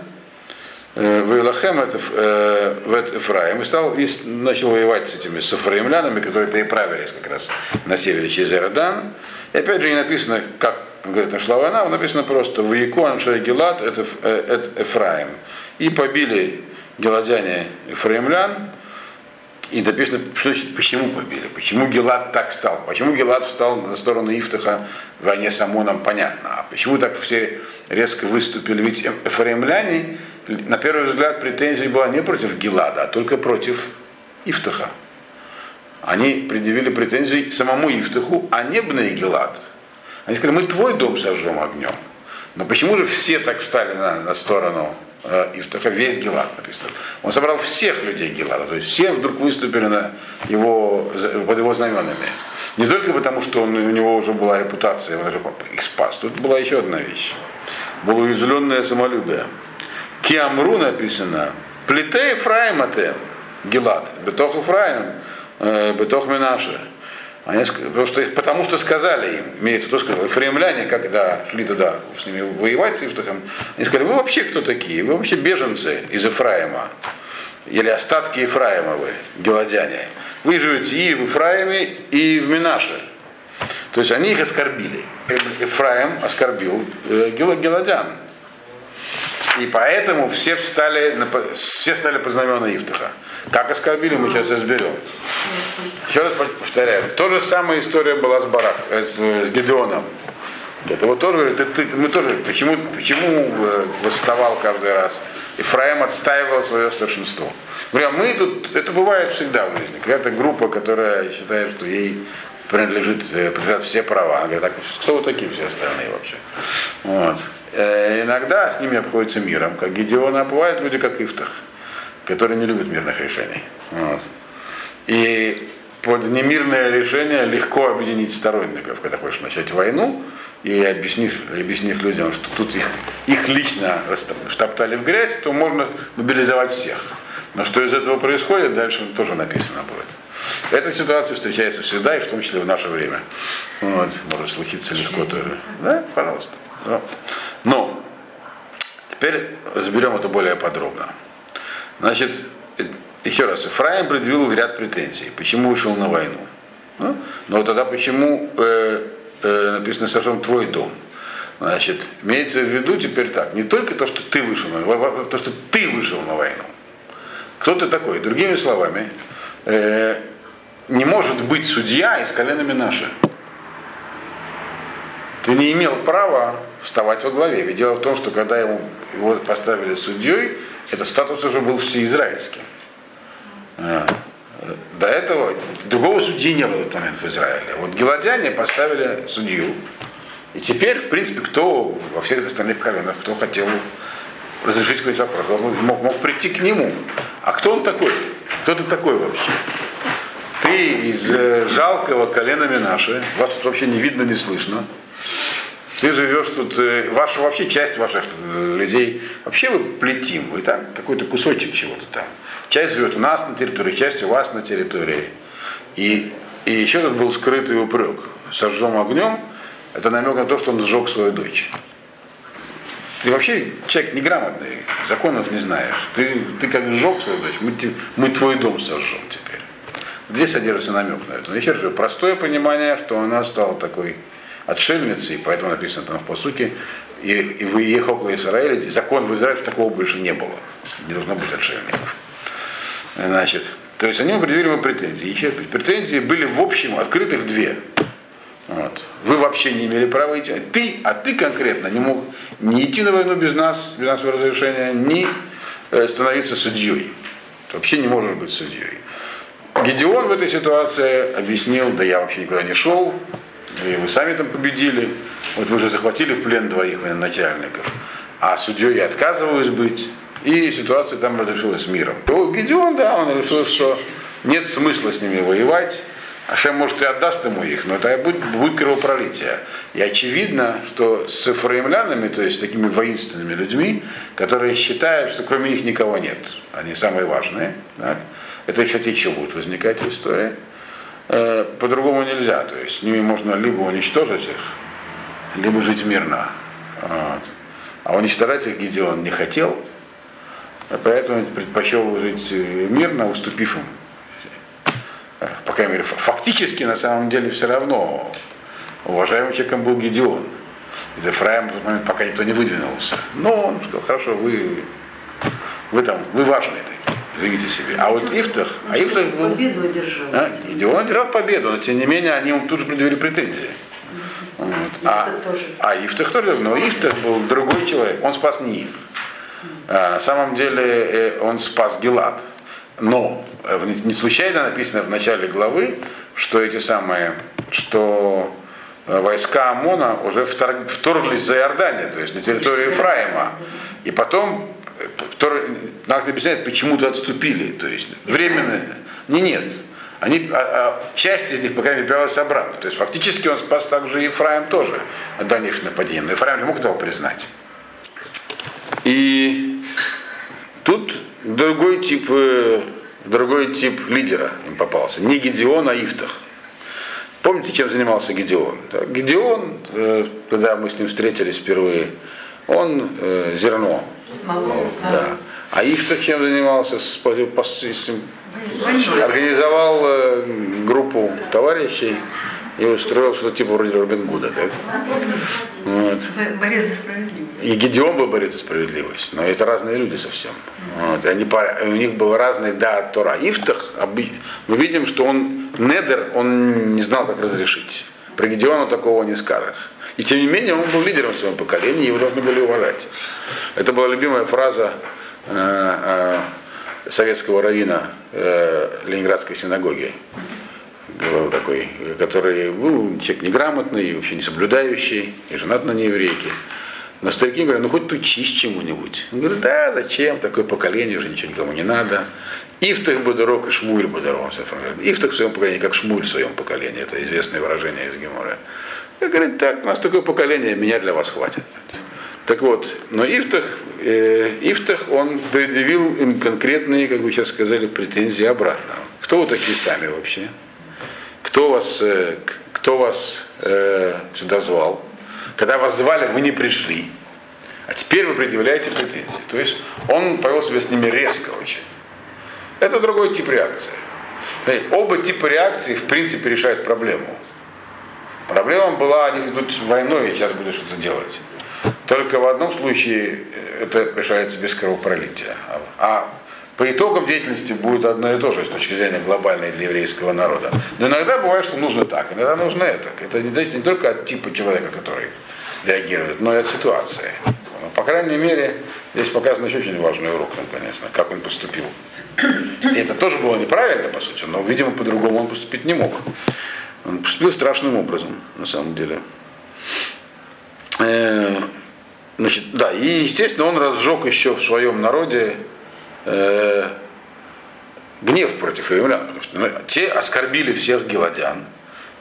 Ваилахем в Эфраим, и начал воевать с этими эфраимлянами, которые переправились как раз на севере через Иордан. И опять же не написано, как говорит нашла война, написано просто «Ваикон Шагилат эт Эфраим». И побили гиладяне эфраимлян, и написано, почему побили, почему Гилад так стал, почему Гилад встал на сторону Ифтаха в войне с Амоном, понятно, а почему так все резко выступили, ведь эфраимляне, на первый взгляд, претензия была не против Гилада, а только против Ифтаха. Они предъявили претензии самому Ифтаху, а не Бней Гилад. Они сказали, мы твой дом сожжем огнем. Но почему же все так встали на сторону Ифтаха, весь Гилад написано? Он собрал всех людей Гилада, то есть все вдруг выступили под его знаменами. Не только потому, что у него уже была репутация, он уже их спас. Тут была еще одна вещь. Было уязвленное самолюбие. Киамру написано, плите Ефраима тем, Гилад, бетох Ефраим, бетох Менаше. Потому что сказали им, имеется в виду, сказал, ефраимляне, когда шли туда с ними воевать, они сказали, вы вообще кто такие? Вы вообще беженцы из Ефраима, или остатки Ефраимовы, гиладяне. Вы живете и в Ефраиме, и в Менаше. То есть они их оскорбили. Ефраим оскорбил гиладян. И поэтому все стали под знамена Ифтаха. Как оскорбили, мы сейчас разберем. Еще раз повторяю. То же самая история была с Гедеоном. Это вот тоже говорит, почему восставал каждый раз? Ефраим отстаивал свое старшинство. Мы тут, это бывает всегда в жизни. Какая-то группа, которая считает, что ей принадлежат все права. Она говорит, кто вот такие все остальные вообще? Вот. Иногда с ними обходятся миром, как Гедеон, а бывают люди, как Ифтах, которые не любят мирных решений. Вот. И под немирное решение легко объединить сторонников, когда хочешь начать войну, и объяснив людям, что тут их лично втоптали в грязь, то можно мобилизовать всех. Но что из этого происходит, дальше тоже написано будет. Эта ситуация встречается всегда, и в том числе в наше время. Вот. Может случиться легко тоже. Да, пожалуйста. Ну, теперь разберем это более подробно. Значит, еще раз, Ефраим предъявил ряд претензий. Почему вышел на войну? Но тогда почему написано «сожжем твой дом»? Значит, имеется в виду теперь так, не только то, что ты вышел на войну, то, что ты вышел на войну. Кто ты такой? Другими словами, не может быть судья из колена Менаше. Ты не имел права вставать во главе. Ведь дело в том, что когда его поставили судьей, этот статус уже был всеизраильским. До этого другого судьи не было в этот момент в Израиле. Вот гиладяне поставили судью. И теперь, в принципе, кто во всех остальных коленах, кто хотел разрешить какой-то вопрос, он мог прийти к нему. А кто он такой? Кто ты такой вообще? Ты из жалкого колена Менаше. Вас тут вообще не видно, не слышно. Ты живешь тут, часть ваших людей, вообще вы плетим, вы там какой-то кусочек чего-то там. Часть живет у нас на территории, часть у вас на территории. И еще тут был скрытый упрек. Сожжем огнем, это намек на то, что он сжег свою дочь. Ты вообще человек неграмотный, законов не знаешь. Ты как сжег свою дочь, мы твой дом сожжем теперь. Здесь содержится намек на это. Но еще раз говорю, простое понимание, что она стала такой отшельницы, и поэтому написано там в посуке, и выехал в Израиль, закон в Израиле, такого больше не было. Не должно быть отшельников. Значит, то есть они определили ему претензии. Еще претензии были в общем открытых две. Вот. Вы вообще не имели права идти. Ты конкретно не мог ни идти на войну без нашего разрешения, ни становиться судьей. Ты вообще не можешь быть судьей. Гедеон в этой ситуации объяснил, да я вообще никуда не шел. И вы сами там победили. Вот вы же захватили в плен двоих военачальников. А судьей я отказываюсь быть. И ситуация там разрешилась миром. То Гедеон, да, он решил, что нет смысла с ними воевать. Ашем, может, и отдаст ему их, но это будет кровопролитие. И очевидно, что с эфраимлянами, то есть такими воинственными людьми, которые считают, что кроме них никого нет. Они самые важные. Так? Это, кстати, еще будет возникать в истории. По-другому нельзя, то есть с ними можно либо уничтожить их, либо жить мирно. Вот. А уничтожать их Гедеон не хотел, Поэтому предпочел жить мирно, уступив им. По крайней мере, фактически, на самом деле, все равно уважаемым человеком был Гедеон. Из Эфраима в тот момент пока никто не выдвинулся. Но он сказал, хорошо, вы важные такие, живите себе. А вот Ифтах... Ифтах был... Победу одержал. Гедеон одержал победу, но тем не менее они ему тут же предъявили претензии. Вот. Ифтах тоже, но Ифтах был другой человек, он спас не их. На самом деле он спас Гилад. Но не случайно написано в начале главы, что войска ОМОНа уже вторглись за Иорданию, то есть на территорию Ефраима. И потом надо объяснять, почему-то отступили. То есть временно. Нет. Часть из них, по крайней мере, прялась обратно. То есть фактически он спас также Ефраим тоже от дальнейшего нападения. Но Ефраим не мог этого признать. И тут другой тип лидера им попался. Не Гедеон, а Ифтах. Помните, чем занимался Гедеон? Гедеон, когда мы с ним встретились впервые, он зерно. Молод, да. А Ифтах чем занимался? Организовал группу товарищей и устроил что-то типа вроде Робин Гуда. Так? Вот. Борец за справедливость. И Гедеон был борец за справедливость, но это разные люди совсем. Вот. У них было разные, Тора. Ифтах, мы видим, что он недер, он не знал, как разрешить. Про Гедеона такого не скажешь. И тем не менее, он был лидером в своем поколении, его должны были уважать. Это была любимая фраза советского раввина Ленинградской синагоги. Был такой, который был человек неграмотный, и вообще не соблюдающий, и женат на нееврейке. Но старики говорят, хоть учись чему-нибудь. Он говорит, зачем, такое поколение, уже ничего никому не надо. Ифтах Бадарок и Шмуль Бадарок. Ифтах в своем поколении, как Шмуль в своем поколении. Это известное выражение из Гемора. Он говорит, у нас такое поколение, меня для вас хватит. Так вот, но Ифтах он предъявил им конкретные, как вы сейчас сказали, претензии обратно. Кто вы такие сами вообще? Кто вас сюда звал? Когда вас звали, вы не пришли. А теперь вы предъявляете претензии. То есть он повел себя с ними резко очень. Это другой тип реакции. Оба типа реакции, в принципе, решают проблему. Проблема была, они идут войной и сейчас будут что-то делать. Только в одном случае это решается без кровопролития. А по итогам деятельности будет одно и то же с точки зрения глобальной для еврейского народа. Но иногда бывает, что нужно так, иногда нужно это. Это не только от типа человека, который реагирует, но и от ситуации. Но, по крайней мере, здесь показан еще очень важный урок, конечно, как он поступил. И это тоже было неправильно, по сути, но, видимо, по-другому он поступить не мог. Он поступил страшным образом, на самом деле. И, естественно, он разжег еще в своем народе гнев против евреев, потому что те оскорбили всех гиладян.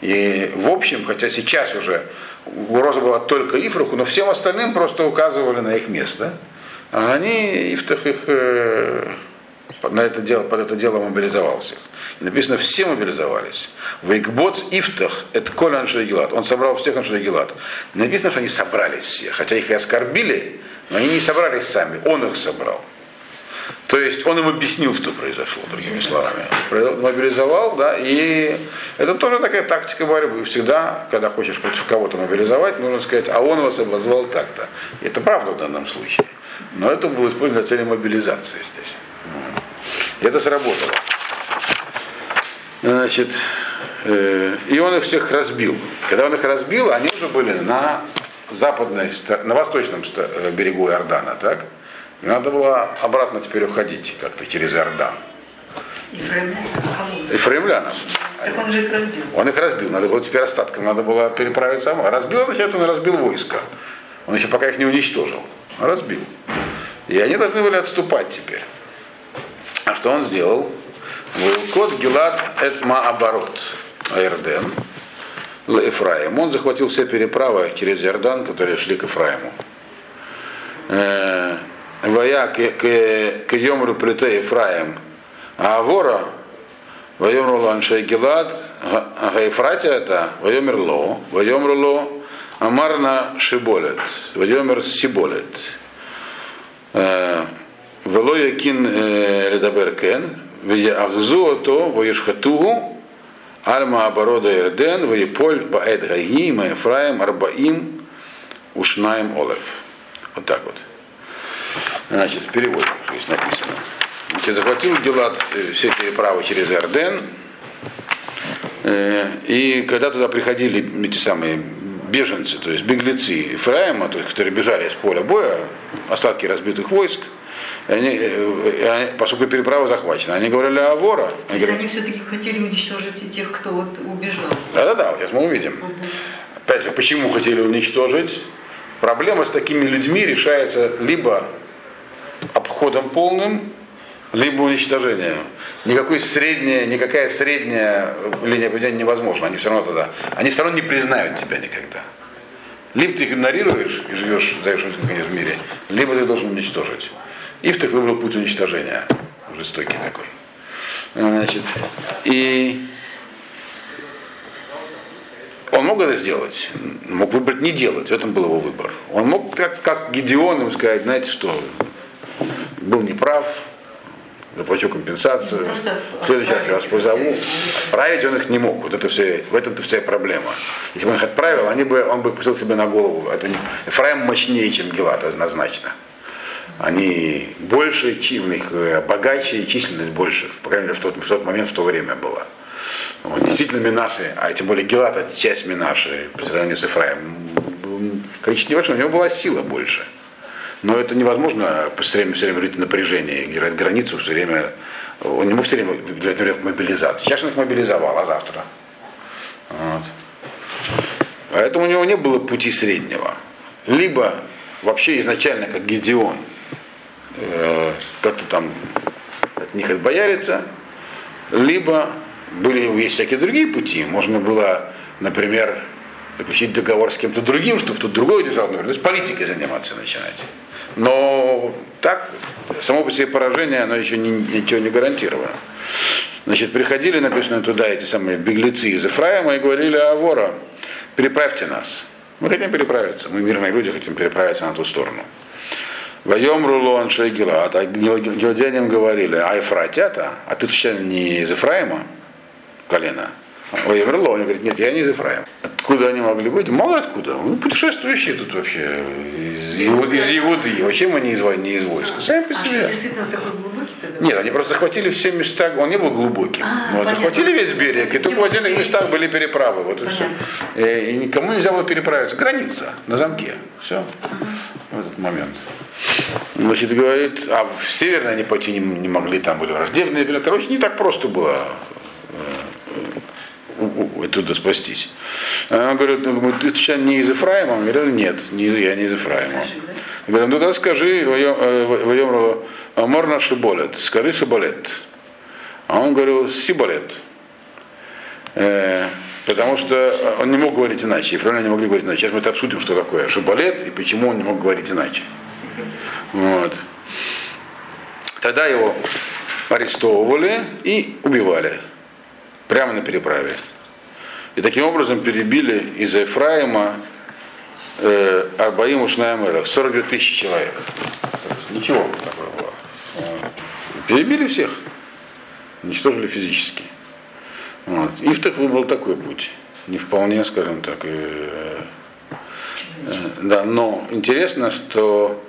И в общем, хотя сейчас уже угроза была только Ифраху, но всем остальным просто указывали на их место. А Ифтах их под это дело мобилизовал всех. И написано, все мобилизовались. Вейкбоц Ифтах, это коль аншей Гилад. Он собрал всех аншей Гилад. Написано, что они собрались все. Хотя их и оскорбили, но они не собрались сами. Он их собрал. То есть он им объяснил, что произошло, другими словами. Мобилизовал, и это тоже такая тактика борьбы. Всегда, когда хочешь против кого-то мобилизовать, нужно сказать, а он вас обозвал так-то. Это правда в данном случае. Но это было использовано для цели мобилизации здесь. И это сработало. И он их всех разбил. Когда он их разбил, они уже были на восточном берегу Иордана, так? Надо было обратно теперь уходить как-то через Иордан. Ефраимлян. Так он же их разбил. Он их разбил. Надо было теперь остатком. Надо было переправить сам. Он разбил войско. Он еще пока их не уничтожил. Разбил. И они должны были отступать теперь. А что он сделал? Кот Гилад эт Маабарот. Аэрден. Ефраим. Он захватил все переправы через Иордан, которые шли к Ефраиму. Вая к Йомру плите Ефраим, а Авора, Вайомру Ланшей Гилад, Гаефрати это, Вайомерло, Вайомрло, Амарна Шиболет, Вайомер Сиболет. Вело якин ледабер кен, веяхзу ото, веешхатугу, альма оборода ирден, вееполь баэд гаги, маефраем, арбаим, ушнаем олев. Вот так вот. Значит, перевод здесь написано. Значит, захватил Гилад, все переправы через Иорден. И когда туда приходили эти самые беженцы, то есть беглецы Ефраима, то есть, которые бежали из поля боя, остатки разбитых войск, они, поскольку переправа захвачена, они говорили о вора. То есть они все-таки хотели уничтожить и тех, кто вот убежал. Да-да-да, вот сейчас мы увидим. Угу. Опять же, почему хотели уничтожить? Проблема с такими людьми решается либо обходом полным, либо уничтожением. Никакая средняя линия поведения невозможна. Они все равно не признают тебя никогда. Либо ты их игнорируешь и живешь, даешь жизнь в мире, либо ты должен уничтожить. Ифтах выбрал путь уничтожения. Жестокий такой. Значит, и он мог это сделать, мог выбрать не делать, в этом был его выбор. Он мог, как Гедеон, ему сказать, знаете что, был неправ, заплачу компенсацию, в следующий раз я вас позову. Отправить он их не мог, вот это все, в этом-то вся проблема. Если бы он их отправил, он бы их пустил себе на голову. Эфраим мощнее, чем Гилад, однозначно. Они больше, у них богаче и численность больше, по крайней мере, в тот момент, в то время была. Вот, действительно Менаше, а тем более Гилад это часть Менаше по сравнению с Эфраимом. Количество небольшое, у него была сила больше. Но это невозможно все время жить в напряжении, держать границу все время. Он не мог все время держать в мобилизации. Сейчас он их мобилизовал, а завтра. Вот. Поэтому у него не было пути среднего. Либо вообще изначально, как Гедеон, как-то там от них отбоярится, либо есть всякие другие пути. Можно было, например, заключить договор с кем-то другим, чтобы тут другой держал, например, то есть политикой заниматься начинать. Но так, само по себе поражение, оно еще ничего не гарантировано. Значит, приходили, написано, туда эти самые беглецы из Эфраима и говорили: а вора, переправьте нас. Мы хотим переправиться, мы мирные люди хотим переправиться на ту сторону. Воем рулон шейгила, а гилодянам говорили: а Эфратята, а ты случайно не из Эфраима? Колено. Ой, Верло, он говорит: нет, я не из Эфраима. Откуда они могли быть? Мало откуда. Ну, путешествующие тут вообще из Иуды. Вообще мы не из войска. Сами по себе. А что, действительно такой глубокий тогда? Нет, они просто захватили все места. Он не был глубоким. Вот, захватили весь берег. И только в отдельных местах были переправы. Вот и все. И никому нельзя было переправиться. Граница на замке. Все. В этот момент. Значит, говорит, а в Северной они почти не могли. Там были враждебные берега. Короче, не так просто было оттуда спастись. Она говорит: ты сейчас не из Эфраима? Он говорит: нет, я не из Эфраима. Я говорю: ну тогда скажи, морна шиболет, скажи шиболет. А он говорил: сиболет. Потому что он не мог говорить иначе, Эфраим не могли говорить иначе. Сейчас мы это обсудим, что такое шиболет и почему он не мог говорить иначе. Вот. Тогда его арестовывали и убивали. Прямо на переправе. И таким образом перебили из Эфраима Арбаим ушнаем элах, 42 тысячи человек. Ничего такого было. Перебили всех. Уничтожили физически. Вот. Ифтах выбрал такой путь. Не вполне, скажем так. Да, но интересно, что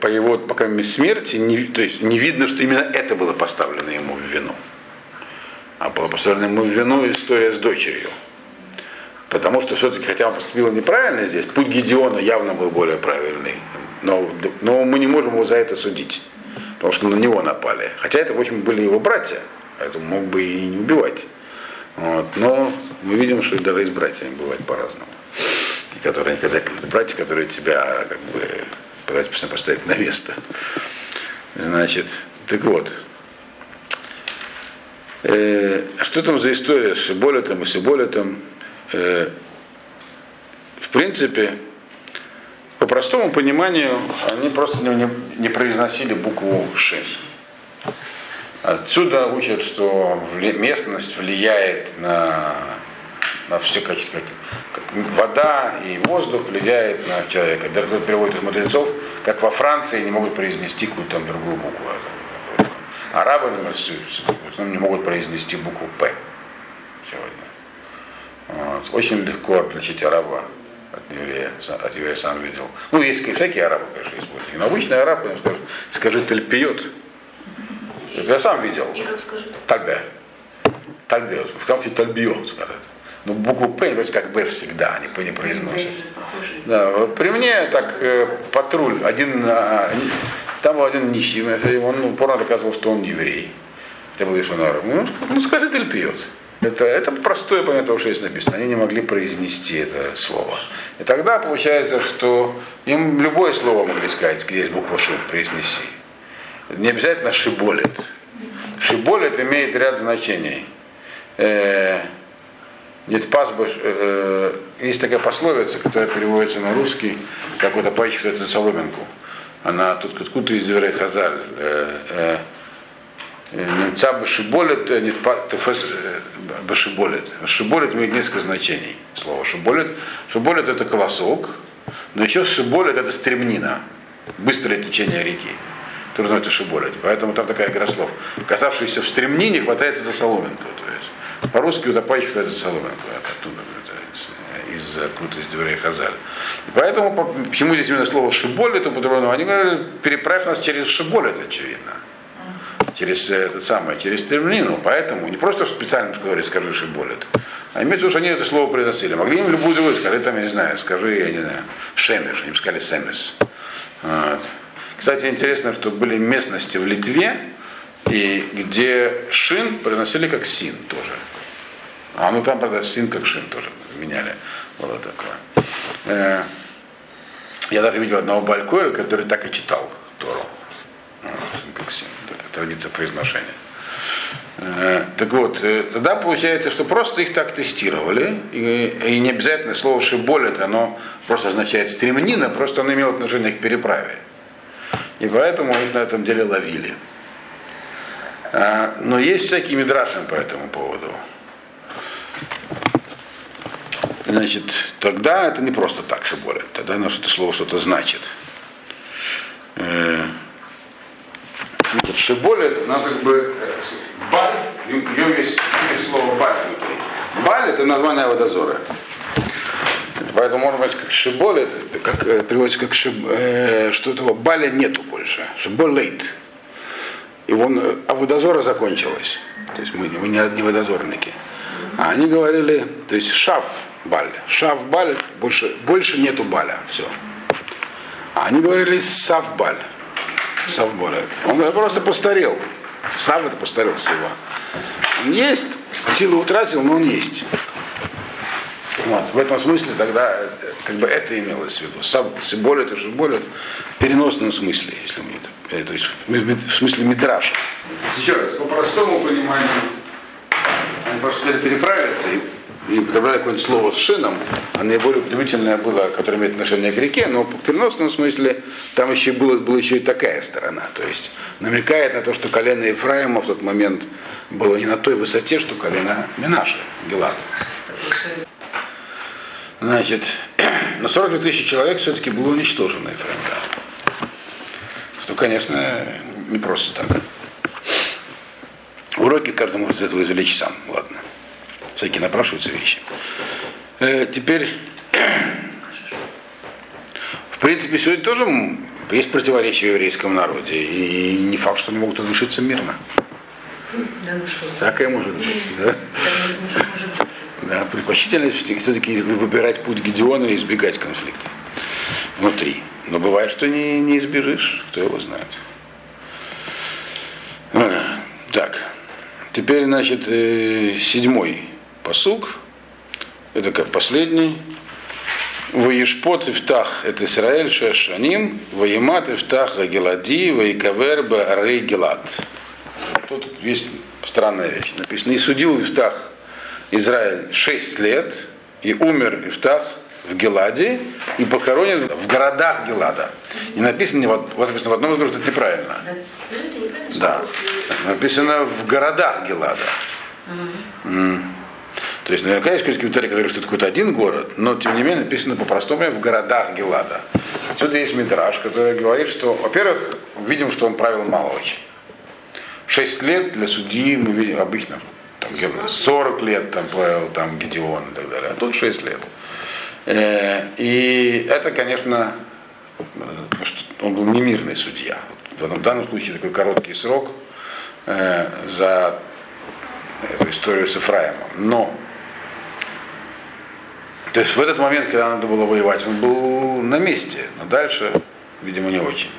по его, по крайней мере, смерти, то есть не видно, что именно это было поставлено ему в вину. А была поставлена ему в вину история с дочерью. Потому что все-таки, хотя он поступил неправильно здесь, путь Гедеона явно был более правильный. Но мы не можем его за это судить. Потому что на него напали. Хотя это, в общем, были его братья. Поэтому мог бы и не убивать. Вот. Но мы видим, что даже и с братьями бывает по-разному. Братья, которые тебя как бы пытаются поставить на место. Значит, так вот. Что там за история с Шиболетом и Сиболетом? В принципе, по простому пониманию, они просто не произносили букву Ши. Отсюда учат, что местность влияет на все вода и воздух влияет на человека. Даже кто-то переводит из мудрецов, как во Франции не могут произнести какую-то там другую букву. Арабы не рисуются, не могут произнести букву П сегодня. Вот. Очень легко отличить араба от еврея, сам видел. Ну, есть всякие арабы, конечно, используют. Но обычные арабы им скажут, скажи тальпиот. Это я сам видел. И как скажут? Тальбе. Тальбиот. В конце тальбиот скажут. Но букву П, понимаете, как В всегда, они П не произносят. Да, при мне так патруль, там был один нищий, он упорно доказывал, что он еврей. Хотя бы, что он араб. Ну скажи, ты льпиот. Это простое, помимо того, что здесь написано. Они не могли произнести это слово. И тогда получается, что им любое слово могли сказать, где есть буква Ш, произнеси. Не обязательно шиболет. Шиболет имеет ряд значений. Нет, есть такая пословица, которая переводится на русский, как вот опачивает эту соломинку. Она тут откуда-то из Деврей Хазаль. Немца башиболит, башиболит. Шиболит имеет несколько значений. Слово шиболит. Шиболит это колосок, но еще шиболит это стремнина. Быстрое течение реки. Тоже называется шиболит. Поэтому там такая игра слов. Оказавшийся в стремнине хватается за соломинку. То есть. По-русски утопающих это соломинку, оттуда из откуда из Деврей Хазаль. Поэтому, почему здесь именно слово шиболит употреблено, они говорят, переправь нас через шиболит, очевидно. Через это самое, через стремнину. Поэтому не просто специально говорить, скажи шиболит. А имеется в виду, что они это слово произносили. Могли им любую другую сказать, там, я не знаю, скажи, я не знаю, шемиш, им сказали семис. Вот. Кстати, интересно, что были местности в Литве, и где шин приносили как син тоже. А ну там, правда, син как шин тоже меняли. Вот такое. Я даже видел одного Бааль-Коэля, который так и читал Тору. Шин как син. Традиция произношения. Так вот, тогда получается, что просто их так тестировали. И не обязательно слово «шиболет», оно просто означает «стремнина», просто оно имело отношение к переправе. И поэтому их на этом деле ловили. Но есть всякие мидраши по этому поводу. Значит, тогда это не просто так шиболит. Тогда оно что-то слово что-то значит. Значит, шиболит, оно как бы баль, в нем есть слово баль внутри. Баль это название водозора. Поэтому можно сказать, как шиболит, как переводится как что этого баля нету больше. Шиболит. И вон, а водозора закончилась. То есть мы не водозорники. А они говорили, то есть шав-баль. Шав-баль, больше нету баля. Все. А они говорили сав-баль. Сав-баль. Он просто постарел. Сав это постарел сива. Он есть, силу утратил, но он есть. Вот. В этом смысле тогда как бы это имелось в виду. Саболит и шиболит в переносном смысле, если мы это. То есть в смысле мидраша. Еще раз, по простому пониманию, они просто переправиться и подобрали какое-нибудь слово с шином, а наиболее удивительное было, которое имеет отношение к реке, но в переносном смысле там еще была еще и такая сторона. То есть намекает на то, что колено Ефраима в тот момент было не на той высоте, что колено Менаше, Гилад. Значит, но 42 тысячи человек все-таки было уничтожено Ефраимом. Что, конечно, не просто так. Уроки каждый может из этого извлечь сам. Ладно. Всякие напрашиваются вещи. Теперь, в принципе, сегодня тоже есть противоречия в еврейском народе. И не факт, что они могут разрешиться мирно. Да, ну что? Всякое может быть, да? Да, предпочтительно все-таки выбирать путь Гедеона и избегать конфликтов внутри. Но бывает, что не избежишь, кто его знает. Так, теперь, значит, 7-й пасук, это как последний. Ваешпот ифтах это Исраэль шешаним, ваемат ифтах гелади, ваекавер баарей гелад. Тут есть странная вещь. Написано, и судил ифтах Израиль 6 лет, и умер Ифтах в Геладе, и похоронен в городах Гелада. И написано, у вас написано в одном из других, это неправильно. Да. Написано в городах Гелада. То есть наверняка есть какой-то комментарий, который говорит, что это какой-то один город, но тем не менее написано по-простому в городах Гелада. Отсюда есть мидраш, который говорит, что, во-первых, видим, что он правил мало очень. 6 лет для судьи мы видим обычно, там, 40 лет там, правил там, Гедеон и так далее, а тут 6 лет. И это, конечно, он был немирный судья. В данном случае такой короткий срок за эту историю с Эфраимом. Но то есть в этот момент, когда надо было воевать, он был на месте, но дальше, видимо, не очень.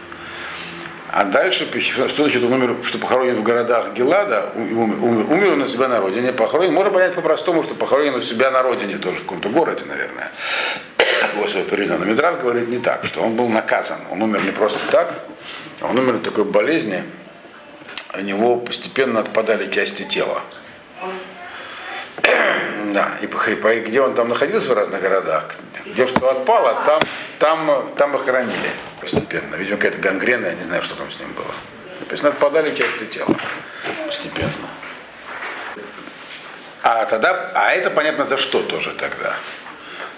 А дальше, что значит он умер, что похоронен в городах Гелада, умер он у себя на родине, похоронен, можно понять по-простому, что похоронен у себя на родине, тоже в каком-то городе, наверное. Но Мидраш говорит не так, что он был наказан, он умер не просто так, он умер от такой болезни, у него постепенно отпадали части тела. Да, и где он там находился в разных городах, где что отпало, там и хоронили постепенно. Видимо, какая-то гангрена, я не знаю, что там с ним было. То есть отпадали части тела постепенно. А это понятно за что тоже тогда.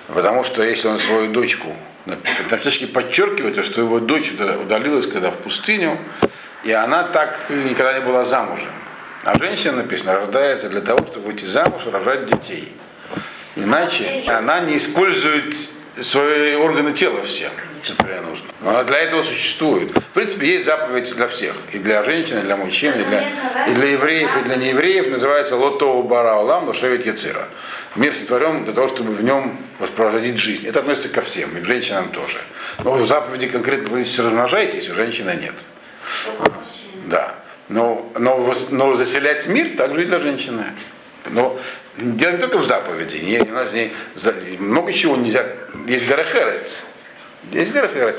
Потому что если он свою дочку, там всячески подчеркивается, что его дочь удалилась когда в пустыню, и она так никогда не была замужем. А женщина, написано, рождается для того, чтобы выйти замуж и рожать детей. Иначе она не использует свои органы тела все, которые нужно. Но она для этого существует. В принципе, есть заповедь для всех. И для женщин, и для мужчин, и для евреев, и для неевреев. Называется «Лотоу бара олам лошевет яцира». Мир сотворен для того, чтобы в нем воспроизводить жизнь. Это относится ко всем, и к женщинам тоже. Но в заповеди конкретно вы размножаетесь, у женщины нет. Да. Но заселять мир также и для женщины. Но дело не только в заповеди. Много чего нельзя. Есть гарахерец.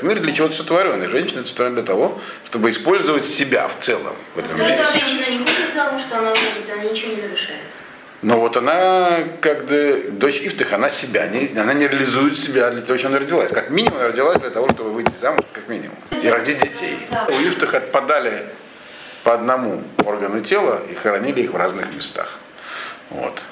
Мир для чего-то сотворен. И женщина сотворена для того, чтобы использовать себя в целом в этом мире. То есть женщина не ходит замуж, что она может, она ничего не нарушает. Но вот она, как дочь Ифтах, она не реализует себя для того, чем она родилась. Как минимум она родилась для того, чтобы выйти замуж, как минимум. И родить детей. У Ифтаха отпадали по одному органу тела и хоронили их в разных местах. Вот.